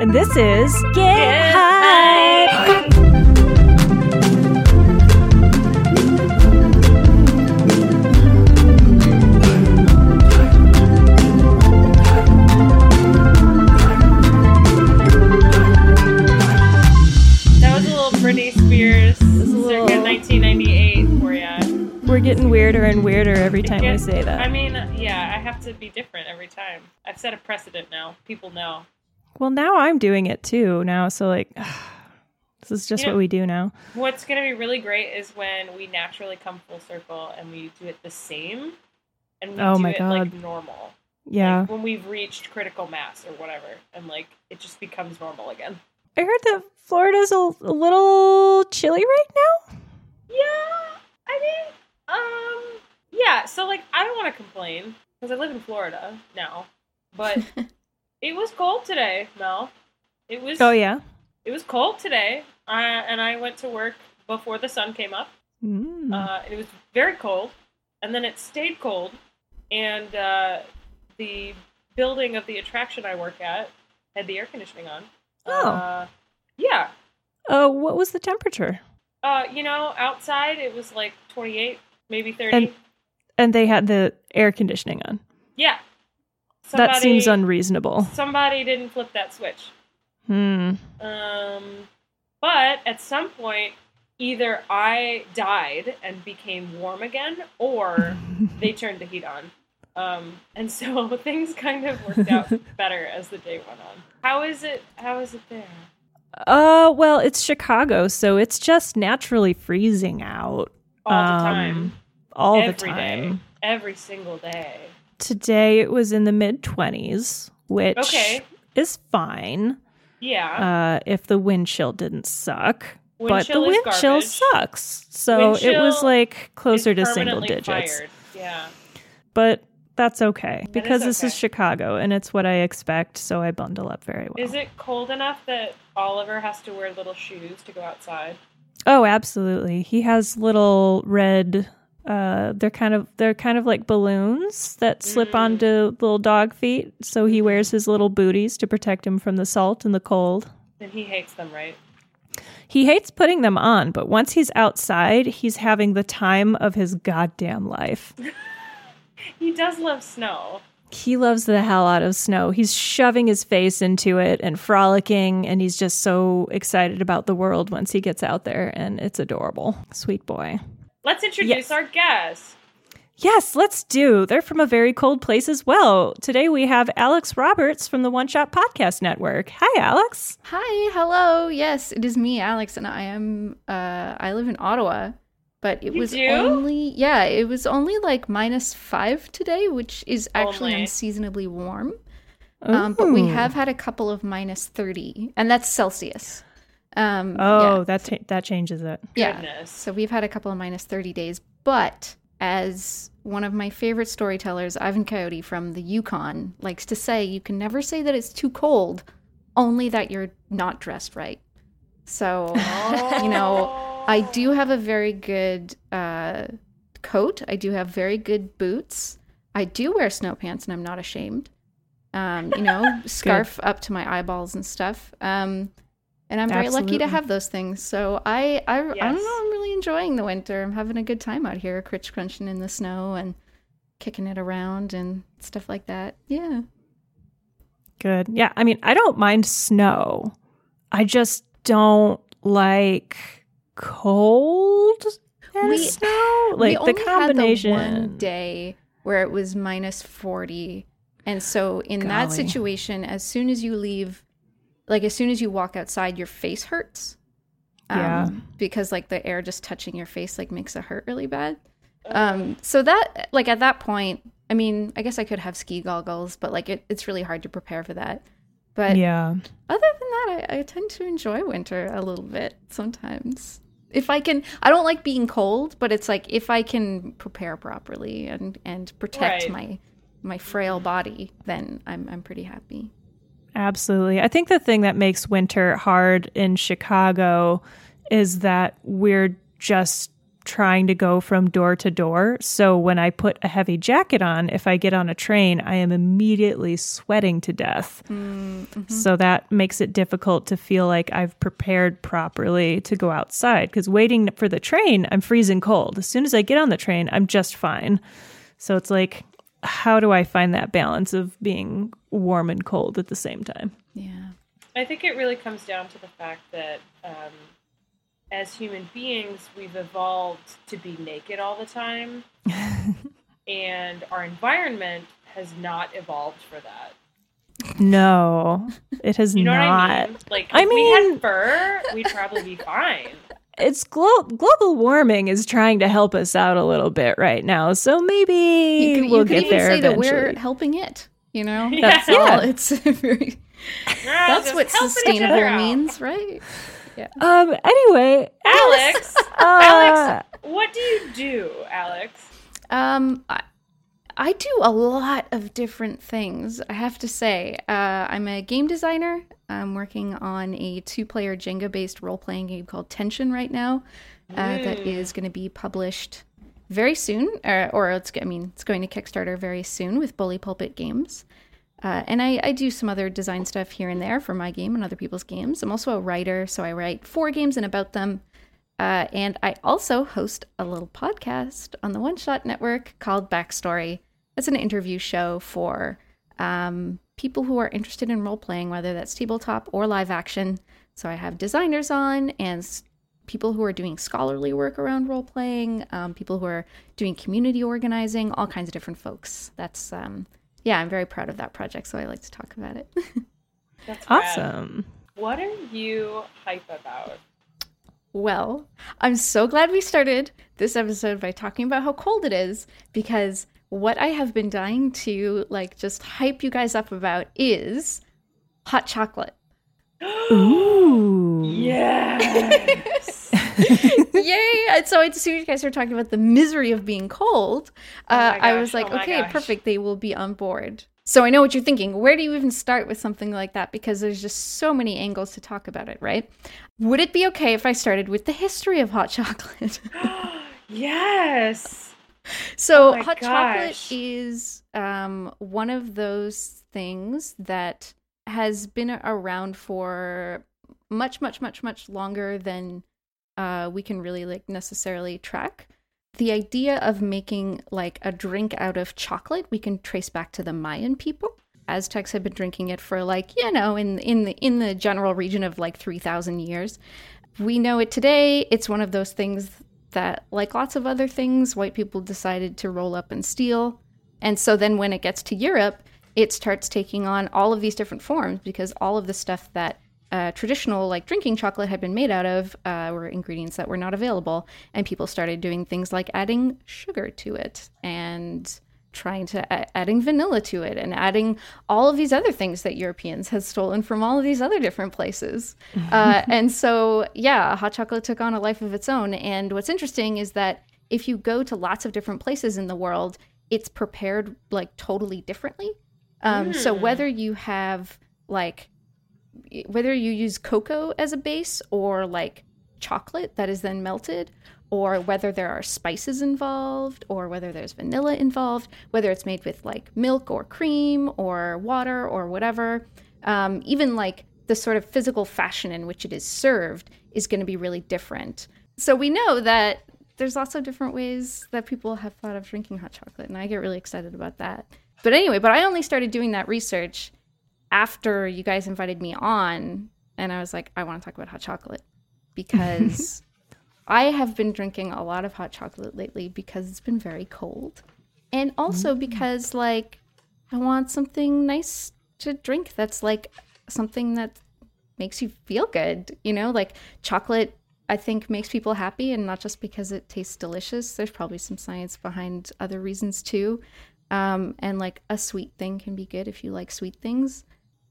and this is Get High. That was a little Britney Spears circa 1998 for ya. We're getting weirder and weirder every time we say that. I mean, yeah, I have to be different every time. I've set a precedent now. People know. Well, now I'm doing it too now. So like, this is just what we do now. What's going to be really great is when we naturally come full circle and we do it the same and we like normal. Yeah. Like, when we've reached critical mass or whatever and like it just becomes normal again. I heard that Florida's a little chilly right now. Yeah. I mean, yeah. So like, I don't want to complain because I live in Florida now, but it was cold today, Mel. It was. Oh yeah. It was cold today, and I went to work before the sun came up. Mm. It was very cold, and then it stayed cold. And the building of the attraction I work at had the air conditioning on. Oh. Yeah. What was the temperature? You know, outside it was like 28, maybe 30. And they had the air conditioning on. Yeah. That seems unreasonable. Somebody didn't flip that switch. Hmm. But at some point, either I died and became warm again, or they turned the heat on. And so things kind of worked out better as the day went on. How is it there? Well, it's Chicago, so it's just naturally freezing out. All the time. All every the time. Day. Every single day. Today it was in the mid-20s, which is fine. Yeah. If the wind chill didn't suck. But the wind chill sucks. So it was like closer to single digits. Fired. Yeah. But that's okay because this is Chicago and it's what I expect, so I bundle up very well. Is it cold enough that Oliver has to wear little shoes to go outside? Oh, absolutely. He has little red they're kind of like balloons that slip onto little dog feet. So he wears his little booties to protect him from the salt and the cold. And he hates them, right? He hates putting them on, but once he's outside, he's having the time of his goddamn life. He does love snow. He loves the hell out of snow. He's shoving his face into it and frolicking, and he's just so excited about the world once he gets out there, and it's adorable. Sweet boy. Let's introduce our guests. Yes, let's do. They're from a very cold place as well. Today we have Alex Roberts from the OneShot Podcast Network. Hi, Alex. Hi. Hello. Yes, it is me, Alex, and I am. I live in Ottawa, but it it was only like -5 today, which is actually unseasonably warm. But we have had a couple of -30, and that's Celsius. That changes it. Yeah. Goodness. So we've had a couple of -30 days, but as one of my favorite storytellers, Ivan Coyote from the Yukon, likes to say, you can never say that it's too cold, only that you're not dressed right. So, you know, I do have a very good coat. I do have very good boots. I do wear snow pants, and I'm not ashamed. You know, scarf up to my eyeballs and stuff. And I'm very lucky to have those things. So I don't know, I'm really enjoying the winter. I'm having a good time out here, critch crunching in the snow and kicking it around and stuff like that. Yeah. Good. Yeah. I mean, I don't mind snow. I just don't like cold and snow. Like we only the combination. Had the one day where it was -40. And so in that situation, as soon as you leave, like, as soon as you walk outside, your face hurts. Because, like, the air just touching your face, like, makes it hurt really bad. So that, like, at that point, I mean, I guess I could have ski goggles, but, like, it's really hard to prepare for that. But other than that, I tend to enjoy winter a little bit sometimes. If I can, I don't like being cold, but it's, like, if I can prepare properly and protect my frail body, then I'm pretty happy. Absolutely. I think the thing that makes winter hard in Chicago is that we're just trying to go from door to door. So when I put a heavy jacket on, if I get on a train, I am immediately sweating to death. Mm-hmm. So that makes it difficult to feel like I've prepared properly to go outside, because waiting for the train, I'm freezing cold. As soon as I get on the train, I'm just fine. So it's like, how do I find that balance of being warm and cold at the same time? Yeah. I think it really comes down to the fact that, as human beings, we've evolved to be naked all the time, and our environment has not evolved for that. No, it has not. You know not. What I mean? Like, if we had fur, we'd probably be fine. It's global warming is trying to help us out a little bit right now, so maybe we'll get there eventually. You could even say that we're helping it, you know? That's all. It's very... That's what sustainable means, right? Yeah. Anyway, Alex, what do you do, Alex? I do a lot of different things, I have to say. I'm a game designer. I'm working on a 2-player Jenga-based role-playing game called Tension right now. That is going to be published very soon, it's going to Kickstarter very soon with Bully Pulpit Games. And I do some other design stuff here and there for my game and other people's games. I'm also a writer, so I write for games and about them. And I also host a little podcast on the OneShot Network called Backstory. That's an interview show for people who are interested in role-playing, whether that's tabletop or live action. So I have designers on and people who are doing scholarly work around role-playing, people who are doing community organizing, all kinds of different folks. That's... yeah, I'm very proud of that project, so I like to talk about it. That's awesome. Rad. What are you hype about? Well, I'm so glad we started this episode by talking about how cold it is, because what I have been dying to just hype you guys up about is hot chocolate. Ooh. Yes. Yay. And so as soon as you guys are talking about the misery of being cold, I was like, okay, perfect. They will be on board. So I know what you're thinking. Where do you even start with something like that? Because there's just so many angles to talk about it, right? Would it be okay if I started with the history of hot chocolate? Yes. So hot chocolate is one of those things that has been around for much, much, much, much longer than we can really necessarily track. The idea of making a drink out of chocolate, we can trace back to the Mayan people. Aztecs had been drinking it for in the general region of 3,000 years. We know it today. It's one of those things that, like lots of other things, white people decided to roll up and steal. And so then when it gets to Europe, it starts taking on all of these different forms, because all of the stuff that traditional drinking chocolate had been made out of were ingredients that were not available. And people started doing things like adding sugar to it and adding vanilla to it and adding all of these other things that Europeans had stolen from all of these other different places. And so, yeah, hot chocolate took on a life of its own. And what's interesting is that if you go to lots of different places in the world, it's prepared totally differently. So whether you have whether you use cocoa as a base or chocolate that is then melted, or whether there are spices involved, or whether there's vanilla involved, whether it's made with milk or cream or water or whatever, even the sort of physical fashion in which it is served is going to be really different. So we know that there's lots of different ways that people have thought of drinking hot chocolate, and I get really excited about that. But anyway, I only started doing that research after you guys invited me on, and I was like, I want to talk about hot chocolate, because I have been drinking a lot of hot chocolate lately because it's been very cold, and also because I want something nice to drink that's something that makes you feel good, chocolate I think makes people happy, and not just because it tastes delicious. There's probably some science behind other reasons too. And a sweet thing can be good if you like sweet things.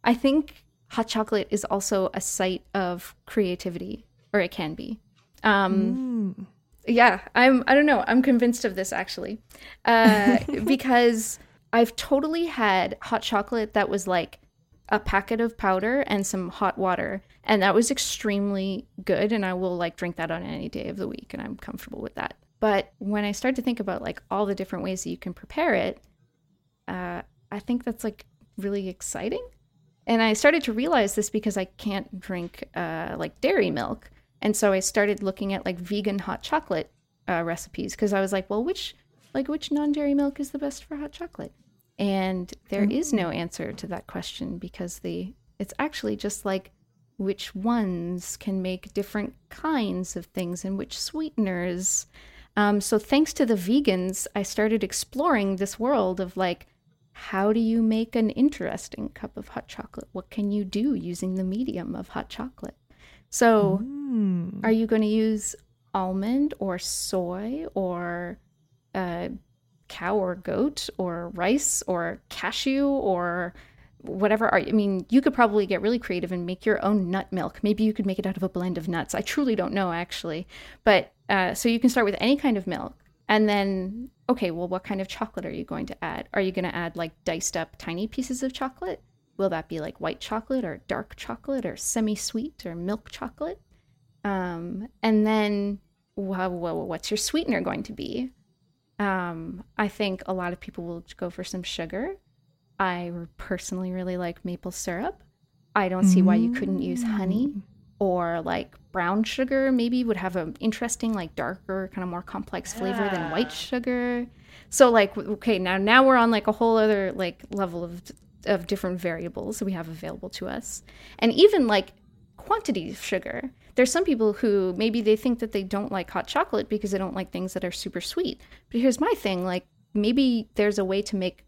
I think hot chocolate is also a site of creativity, or it can be. Yeah, I don't know. I'm convinced of this, actually, because I've totally had hot chocolate that was a packet of powder and some hot water, and that was extremely good. And I will drink that on any day of the week, and I'm comfortable with that. But when I start to think about like all the different ways that you can prepare it, I think that's like really exciting. And I started to realize this because I can't drink like dairy milk. And so I started looking at like vegan hot chocolate recipes, because I was like, well, which non-dairy milk is the best for hot chocolate? And there is no answer to that question, because it's actually just like which ones can make different kinds of things and which sweeteners. So thanks to the vegans, I started exploring this world of like, how do you make an interesting cup of hot chocolate? What can you do using the medium of hot chocolate? So are you going to use almond or soy or cow or goat or rice or cashew or whatever? I mean, you could probably get really creative and make your own nut milk. Maybe you could make it out of a blend of nuts. I truly don't know, actually. But so you can start with any kind of milk. And then, okay, well, what kind of chocolate are you going to add? Are you going to add like diced up tiny pieces of chocolate? Will that be like white chocolate or dark chocolate or semi-sweet or milk chocolate? And then what's your sweetener going to be? I think a lot of people will go for some sugar. I personally really like maple syrup. I don't see why you couldn't use honey, or like brown sugar maybe would have an interesting like darker kind of more complex flavor than white sugar. So like, okay, now we're on like a whole other like level of different variables that we have available to us. And even like quantity of sugar. There's some people who maybe they think that they don't like hot chocolate because they don't like things that are super sweet. But here's my thing, like maybe there's a way to make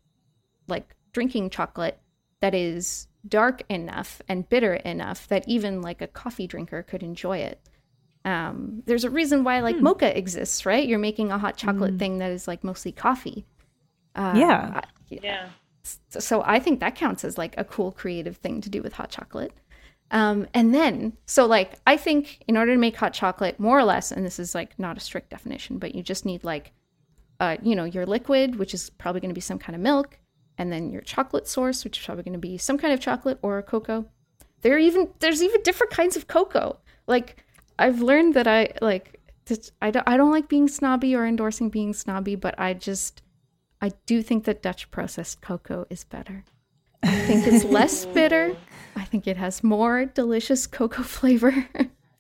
like drinking chocolate that is dark enough and bitter enough that even like a coffee drinker could enjoy it. There's a reason why like mocha exists, right? You're making a hot chocolate thing that is like mostly coffee. Yeah. So I think that counts as like a cool creative thing to do with hot chocolate. And then, so like, I think in order to make hot chocolate, more or less, and this is like not a strict definition, but you just need like, your liquid, which is probably going to be some kind of milk, and then your chocolate source, which is probably going to be some kind of chocolate or cocoa. There's even different kinds of cocoa. Like I've learned that I don't like being snobby or endorsing being snobby, but I do think that Dutch processed cocoa is better. I think it's less bitter. I think it has more delicious cocoa flavor.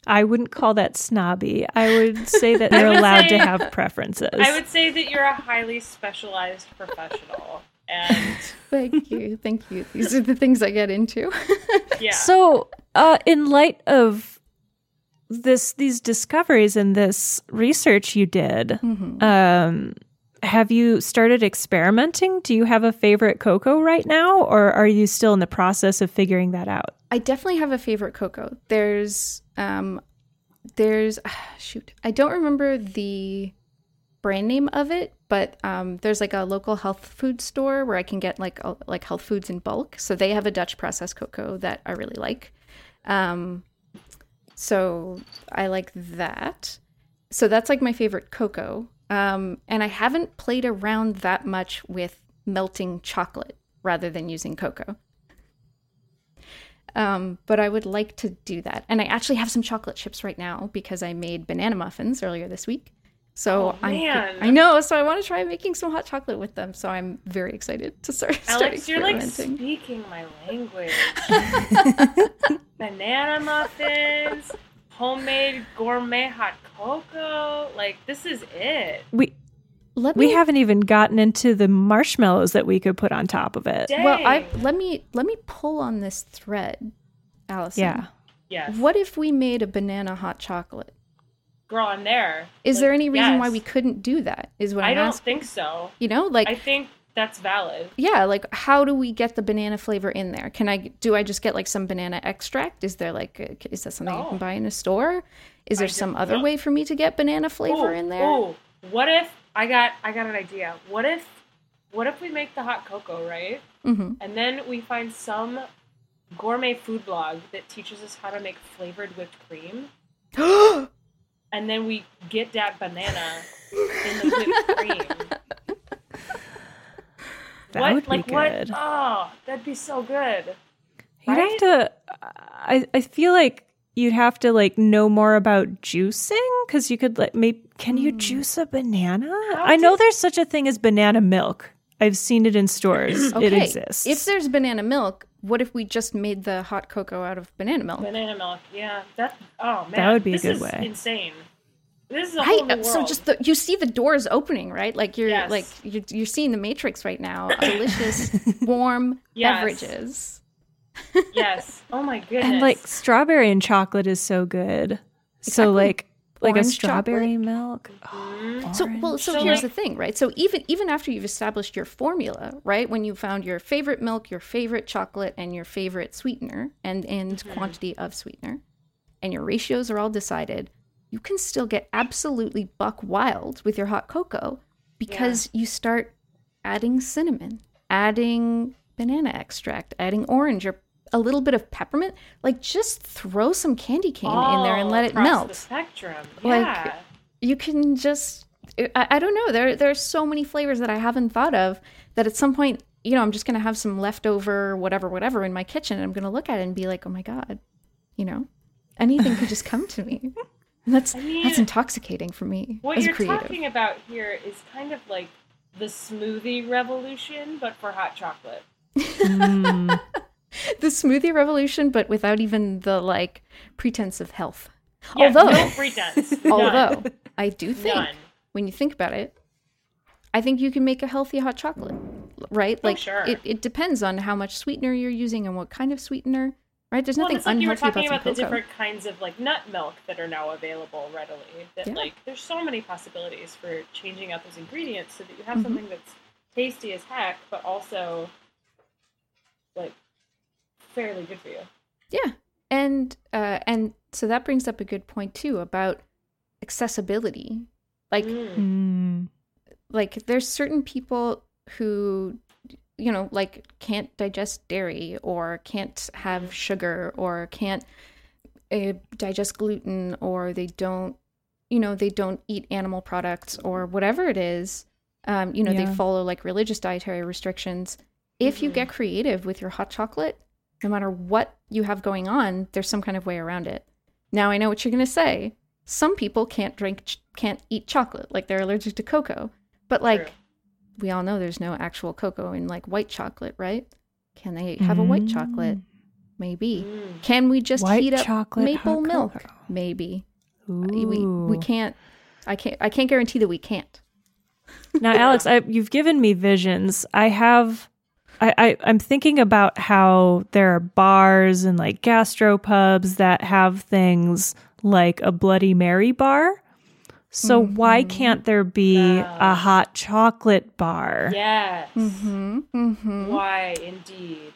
I wouldn't call that snobby. I would say that they're allowed to have preferences. I would say that you're a highly specialized professional. And Thank you. These are the things I get into. Yeah. So in light of these discoveries and this research you did, have you started experimenting? Do you have a favorite cocoa right now, or are you still in the process of figuring that out? I definitely have a favorite cocoa. There's I don't remember the brand name of it, but there's like a local health food store where I can get like health foods in bulk. So they have a Dutch processed cocoa that I really like. So I like that. So that's like my favorite cocoa. And I haven't played around that much with melting chocolate rather than using cocoa. But I would like to do that. And I actually have some chocolate chips right now because I made banana muffins earlier this week. So I know. So I want to try making some hot chocolate with them. So I'm very excited to start experimenting. Alex, you're like speaking my language. Banana muffins. Homemade gourmet hot cocoa, like this is it. We haven't even gotten into the marshmallows that we could put on top of it. Dang. Well, let me pull on this thread, Allison. Yeah. Yes. What if we made a banana hot chocolate? Girl, I'm there. Is there any reason why we couldn't do that? Is what I'm asking. I don't think so. You know, like I think that's valid. Yeah, like how do we get the banana flavor in there? Do I just get like some banana extract? Is there is that something you can buy in a store? Is there some other way for me to get banana flavor in there? Oh, what if I got an idea. What if we make the hot cocoa, right? Mm-hmm. And then we find some gourmet food blog that teaches us how to make flavored whipped cream. And then we get that banana in the whipped cream. That would be good. Oh, that'd be so good. You'd have to. I feel like you'd have to like know more about juicing, because you could like maybe can you juice a banana? I know there's such a thing as banana milk. I've seen it in stores. Okay. It exists. If there's banana milk, what if we just made the hot cocoa out of banana milk? Banana milk, yeah. That would be a good way. This is insane. This is a whole new world. So just you see the doors opening, right? Like you're seeing the Matrix right now. Delicious, warm beverages. Yes. Oh my goodness. And like strawberry and chocolate is so good. Exactly. So like a strawberry chocolate milk. Mm-hmm. So here's the thing, right? So even after you've established your formula, right? When you found your favorite milk, your favorite chocolate, and your favorite sweetener and mm-hmm. quantity of sweetener, and your ratios are all decided, you can still get absolutely buck wild with your hot cocoa because you start adding cinnamon, adding banana extract, adding orange or a little bit of peppermint. Like just throw some candy cane in there and let it melt. The spectrum. Yeah. Like you can just, I don't know. There are so many flavors that I haven't thought of that at some point, you know, I'm just going to have some leftover whatever in my kitchen, and I'm going to look at it and be like, oh my God, you know, anything could just come to me. That's intoxicating for me. What you're talking about here is kind of like the smoothie revolution, but for hot chocolate. Mm. The smoothie revolution, but without even the like pretense of health. Yeah, although no pretense. Although I do think when you think about it, I think you can make a healthy hot chocolate, right? Like it depends on how much sweetener you're using and what kind of sweetener. Right, there's nothing unhealthy about some cocoa. You were talking about the different kinds of like nut milk that are now available readily. That like there's so many possibilities for changing out those ingredients so that you have mm-hmm. something that's tasty as heck, but also like fairly good for you. Yeah, and so that brings up a good point too about accessibility. Like, like there's certain people who, you know, like can't digest dairy or can't have sugar or can't digest gluten, or they don't eat animal products or whatever it is. They follow like religious dietary restrictions. If you get creative with your hot chocolate, no matter what you have going on, there's some kind of way around it. Now I know what you're going to say. Some people can't eat chocolate. Like they're allergic to cocoa, but like, true. We all know there's no actual cocoa in like white chocolate, right? Can they have a white chocolate? Maybe. Can we just white heat up maple milk? Cocoa. Maybe. We can't. I can't guarantee that we can't. Now, Alex, you've given me visions. I'm thinking about how there are bars and like gastropubs that have things like a Bloody Mary bar. So why can't there be a hot chocolate bar? Yes. Mm-hmm. Mm-hmm. Why, indeed.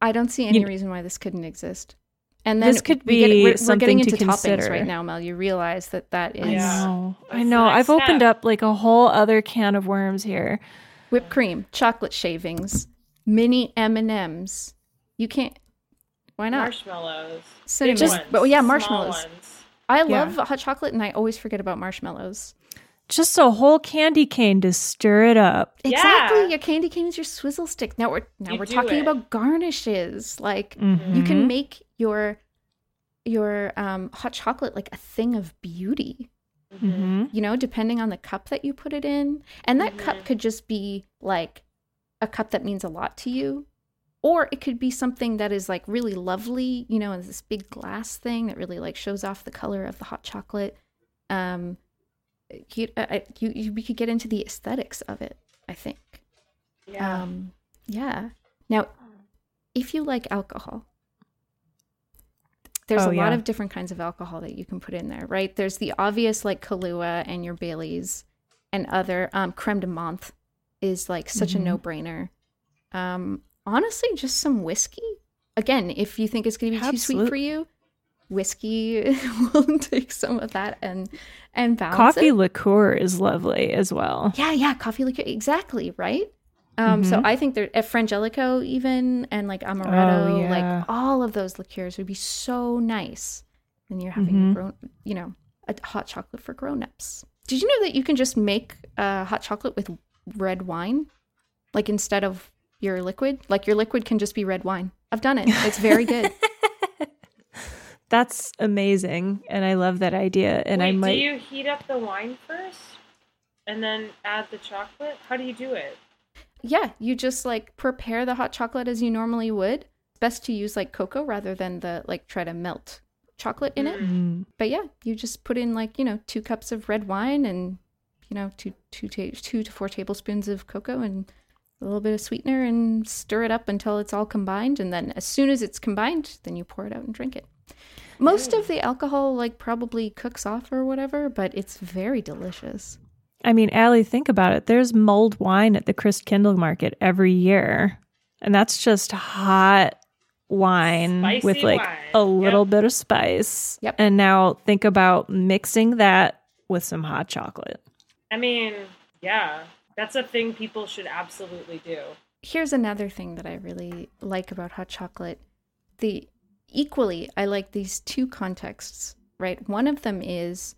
I don't see any reason why this couldn't exist. And then this could be something we're getting into to consider. Toppings right now, Mel. You realize that is. I know. I've opened up like a whole other can of worms here. Whipped cream, chocolate shavings, mini M&Ms. You can't. Why not? Marshmallows. Cinnamon. Marshmallows. Small ones. I love hot chocolate, and I always forget about marshmallows. Just a whole candy cane to stir it up. Exactly. Yeah. Your candy cane is your swizzle stick. Now we're talking about garnishes. Like you can make your hot chocolate like a thing of beauty. Mm-hmm. You know, depending on the cup that you put it in. And that cup could just be like a cup that means a lot to you. Or it could be something that is like really lovely, you know, and this big glass thing that really like shows off the color of the hot chocolate. We could get into the aesthetics of it, I think. Yeah. Now, if you like alcohol, there's a lot of different kinds of alcohol that you can put in there, right? There's the obvious like Kahlua and your Baileys and other creme de menthe is like such a no-brainer. Honestly, just some whiskey. Again, if you think it's going to be too sweet for you, whiskey will take some of that and balance it. Coffee liqueur is lovely as well. Yeah, coffee liqueur. Exactly, right? So I think at Frangelico even and like Amaretto, like all of those liqueurs would be so nice when you're having a hot chocolate for grown-ups. Did you know that you can just make hot chocolate with red wine? Like instead of your liquid can just be red wine. I've done it. It's very good. That's amazing, and I love that idea. And wait, I might. Do you heat up the wine first, and then add the chocolate? How do you do it? Yeah, you just like prepare the hot chocolate as you normally would. Best to use like cocoa rather than the like try to melt chocolate in it. Mm. But yeah, you just put in like 2 cups of red wine and 2 to 4 tablespoons of cocoa and a little bit of sweetener and stir it up until it's all combined. And then as soon as it's combined, then you pour it out and drink it. Most of the alcohol like probably cooks off or whatever, but it's very delicious. I mean, Allie, think about it. There's mulled wine at the Christkindl Market every year. And that's just hot wine spicy with like wine. A little bit of spice. Yep. And now think about mixing that with some hot chocolate. I mean, yeah, that's a thing people should absolutely do. Here's another thing that I really like about hot chocolate. Equally, I like these 2 contexts, right? One of them is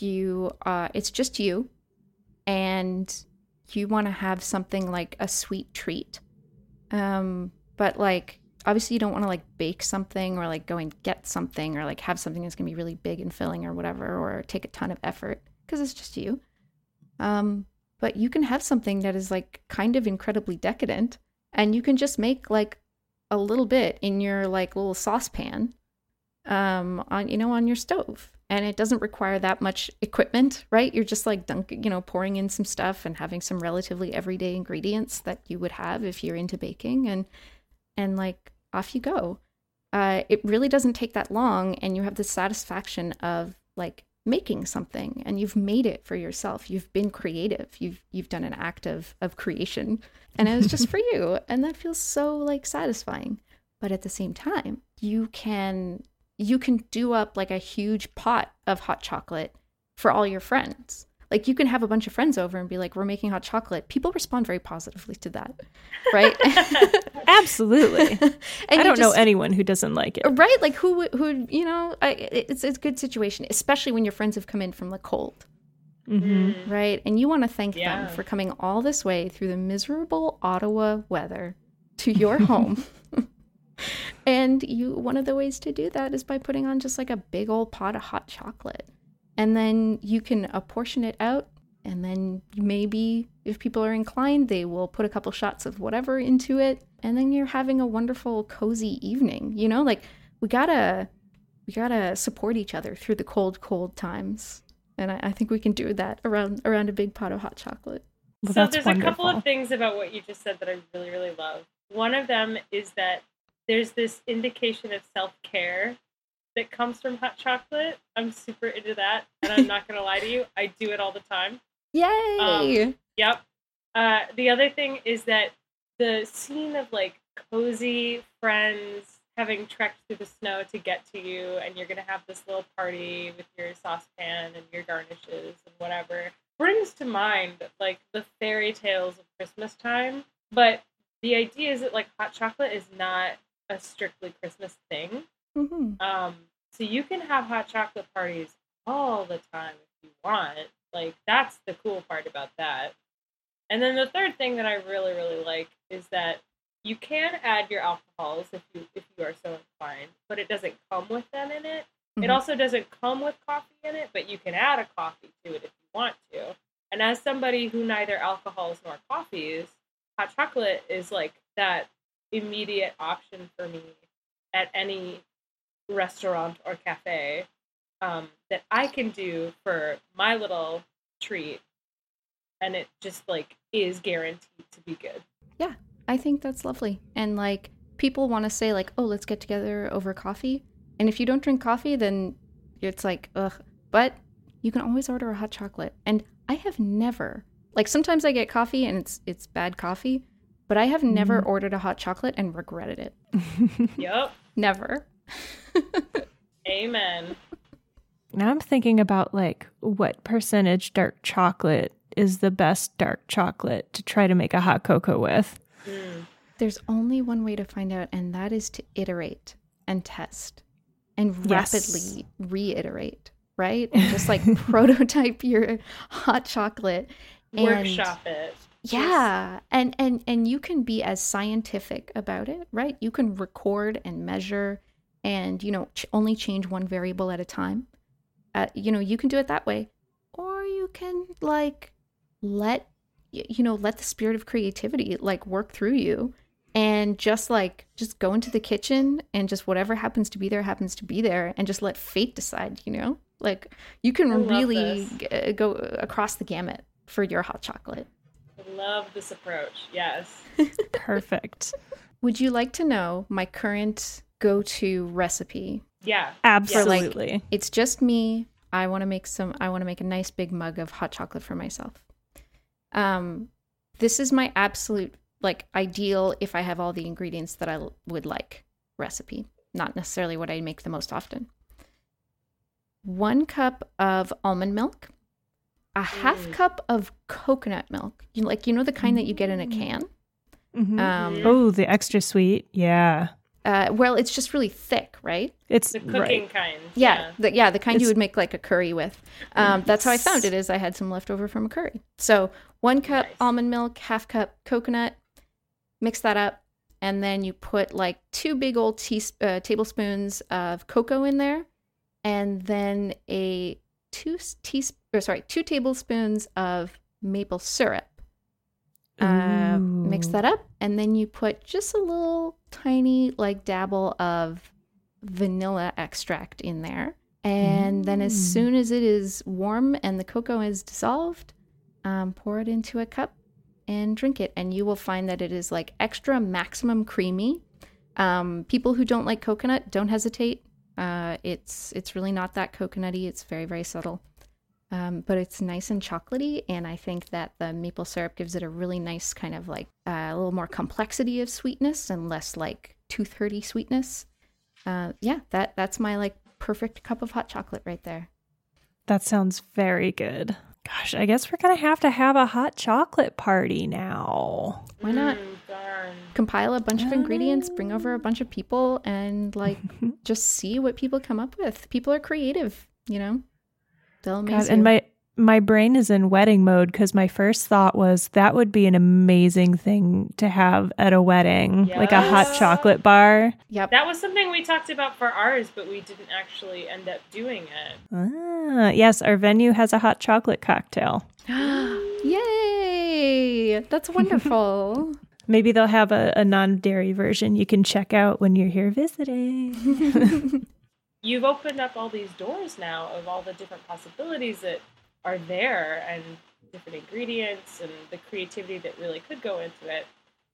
it's just you, and you want to have something like a sweet treat. But like, obviously you don't want to like bake something or like go and get something or like have something that's going to be really big and filling or whatever, or take a ton of effort because it's just you. But you can have something that is like kind of incredibly decadent, and you can just make like a little bit in your like little saucepan, on your stove. And it doesn't require that much equipment, right? You're just like pouring in some stuff and having some relatively everyday ingredients that you would have if you're into baking, and like off you go. It really doesn't take that long, and you have the satisfaction of like making something, and you've made it for yourself. You've been creative. You've done an act of creation, and it was just for you. And that feels so like satisfying. But at the same time, you can do up like a huge pot of hot chocolate for all your friends. Like you can have a bunch of friends over and be like, we're making hot chocolate. People respond very positively to that, right? Absolutely. And I don't know anyone who doesn't like it. Right? Like it's a good situation, especially when your friends have come in from the cold, mm-hmm. right? And you want to thank them for coming all this way through the miserable Ottawa weather to your home. And one of the ways to do that is by putting on just like a big old pot of hot chocolate. And then you can apportion it out. And then maybe if people are inclined, they will put a couple shots of whatever into it. And then you're having a wonderful, cozy evening. You know, like we gotta support each other through the cold, cold times. And I think we can do that around a big pot of hot chocolate. Well, so there's wonderful. A couple of things about what you just said that I really, really love. One of them is that there's this indication of self-care that comes from hot chocolate. I'm super into that, and I'm not going to lie to you. I do it all the time. Yay! Yep. The other thing is that the scene of, like, cozy friends having trekked through the snow to get to you, and you're going to have this little party with your saucepan and your garnishes and whatever, brings to mind, like, the fairy tales of Christmas time. But the idea is that, like, hot chocolate is not a strictly Christmas thing. Mm-hmm. So you can have hot chocolate parties all the time if you want. Like, that's the cool part about that. And then the third thing that I really, really like is that you can add your alcohols if you are so inclined, but it doesn't come with them in it. Mm-hmm. It also doesn't come with coffee in it, but you can add a coffee to it if you want to. And as somebody who neither alcohols nor coffees, hot chocolate is like that immediate option for me at any restaurant or cafe that I can do for my little treat, and it just like is guaranteed to be good. Yeah, I think that's lovely. And like people want to say like, oh, let's get together over coffee, and if you don't drink coffee then it's like ugh, but you can always order a hot chocolate. And I have never, like, sometimes I get coffee and it's bad coffee, but I have never ordered a hot chocolate and regretted it. Yep. Never. Amen. Now I'm thinking about like what percentage dark chocolate is the best dark chocolate to try to make a hot cocoa with. There's only one way to find out, and that is to iterate and test and rapidly reiterate, right? And just like prototype your hot chocolate. Workshop it. Yeah. And you can be as scientific about it, right? You can record and measure and, you know, only change one variable at a time. You know, you can do it that way, or you can like let the spirit of creativity like work through you, and just go into the kitchen and just whatever happens to be there, and just let fate decide. You know, like you can really go across the gamut for your hot chocolate. I love this approach. Yes. Perfect. Would you like to know my current go-to recipe? Yeah, absolutely. Like, it's just me. I want to make a nice big mug of hot chocolate for myself. This is my absolute like ideal if I have all the ingredients that I would like recipe, not necessarily what I make the most often. 1 cup of almond milk, a half cup of coconut milk, the kind that you get in a can. Mm-hmm. The extra sweet. Yeah. Well, it's just really thick, right? It's the cooking kind. Yeah. The kind you would make like a curry with. That's how I found it is I had some leftover from a curry. So 1 cup almond milk, half cup coconut, mix that up. And then you put like 2 big old tablespoons of cocoa in there. And then 2 tablespoons of maple syrup. Mix that up, and then you put just a little tiny like dabble of vanilla extract in there, and then as soon as it is warm and the cocoa is dissolved, pour it into a cup and drink it, and you will find that it is like extra maximum creamy. People who don't like coconut, don't hesitate. It's really not that coconutty. It's very, very subtle. But it's nice and chocolatey, and I think that the maple syrup gives it a really nice kind of like a little more complexity of sweetness and less like toothy sweetness. That's my like perfect cup of hot chocolate right there. That sounds very good. Gosh, I guess we're going to have a hot chocolate party now. Why not? Compile a bunch of ingredients, bring over a bunch of people, and like just see what people come up with. People are creative, you know? God, and my brain is in wedding mode because my first thought was that would be an amazing thing to have at a wedding, like a hot chocolate bar. Yep. That was something we talked about for ours, but we didn't actually end up doing it. Ah, yes, our venue has a hot chocolate cocktail. Yay! That's wonderful. Maybe they'll have a non-dairy version you can check out when you're here visiting. You've opened up all these doors now of all the different possibilities that are there and different ingredients and the creativity that really could go into it.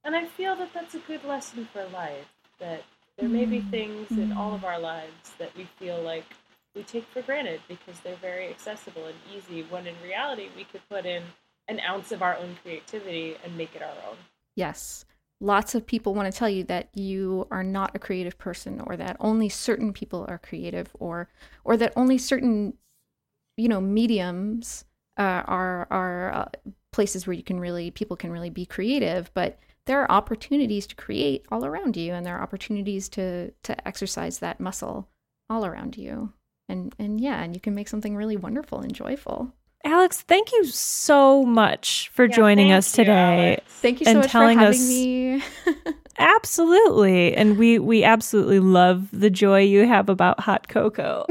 And I feel that that's a good lesson for life, that there may be things in all of our lives that we feel like we take for granted because they're very accessible and easy, when in reality we could put in an ounce of our own creativity and make it our own. Yes. Lots of people want to tell you that you are not a creative person, or that only certain people are creative, or that only certain, mediums are places where people can really be creative. But there are opportunities to create all around you, and there are opportunities to exercise that muscle all around you. And you can make something really wonderful and joyful. Alex, thank you so much for joining us today. Thank you so much for having me. Absolutely. And we absolutely love the joy you have about hot cocoa.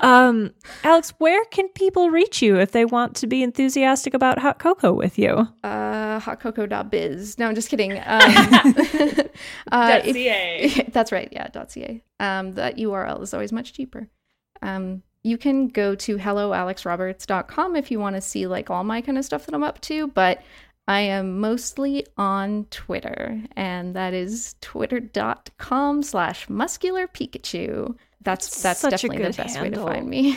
Alex, where can people reach you if they want to be enthusiastic about hot cocoa with you? Hotcocoa.biz. No, I'm just kidding. .ca. That's right. Yeah, .ca. That URL is always much cheaper. You can go to helloalexroberts.com if you want to see like all my kind of stuff that I'm up to, but I am mostly on Twitter, and that is twitter.com/muscularpikachu. That's definitely the best handle. Way to find me.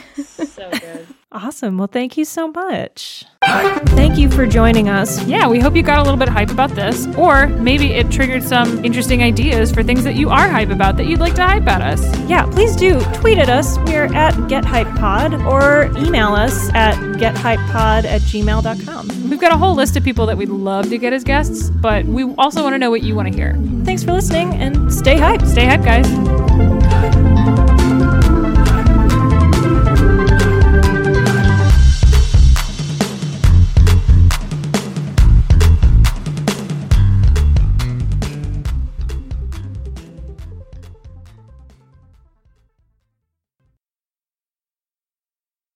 So good. Awesome. Well, thank you so much. Thank you for joining us. Yeah, we hope you got a little bit hype about this, or maybe it triggered some interesting ideas for things that you are hype about that you'd like to hype at us. Yeah, please do tweet at us. We're at GetHypePod, or email us at gethypepod@gmail.com. We've got a whole list of people that we'd love to get as guests, but we also want to know what you want to hear. Thanks for listening, and stay hype. Stay hype, guys.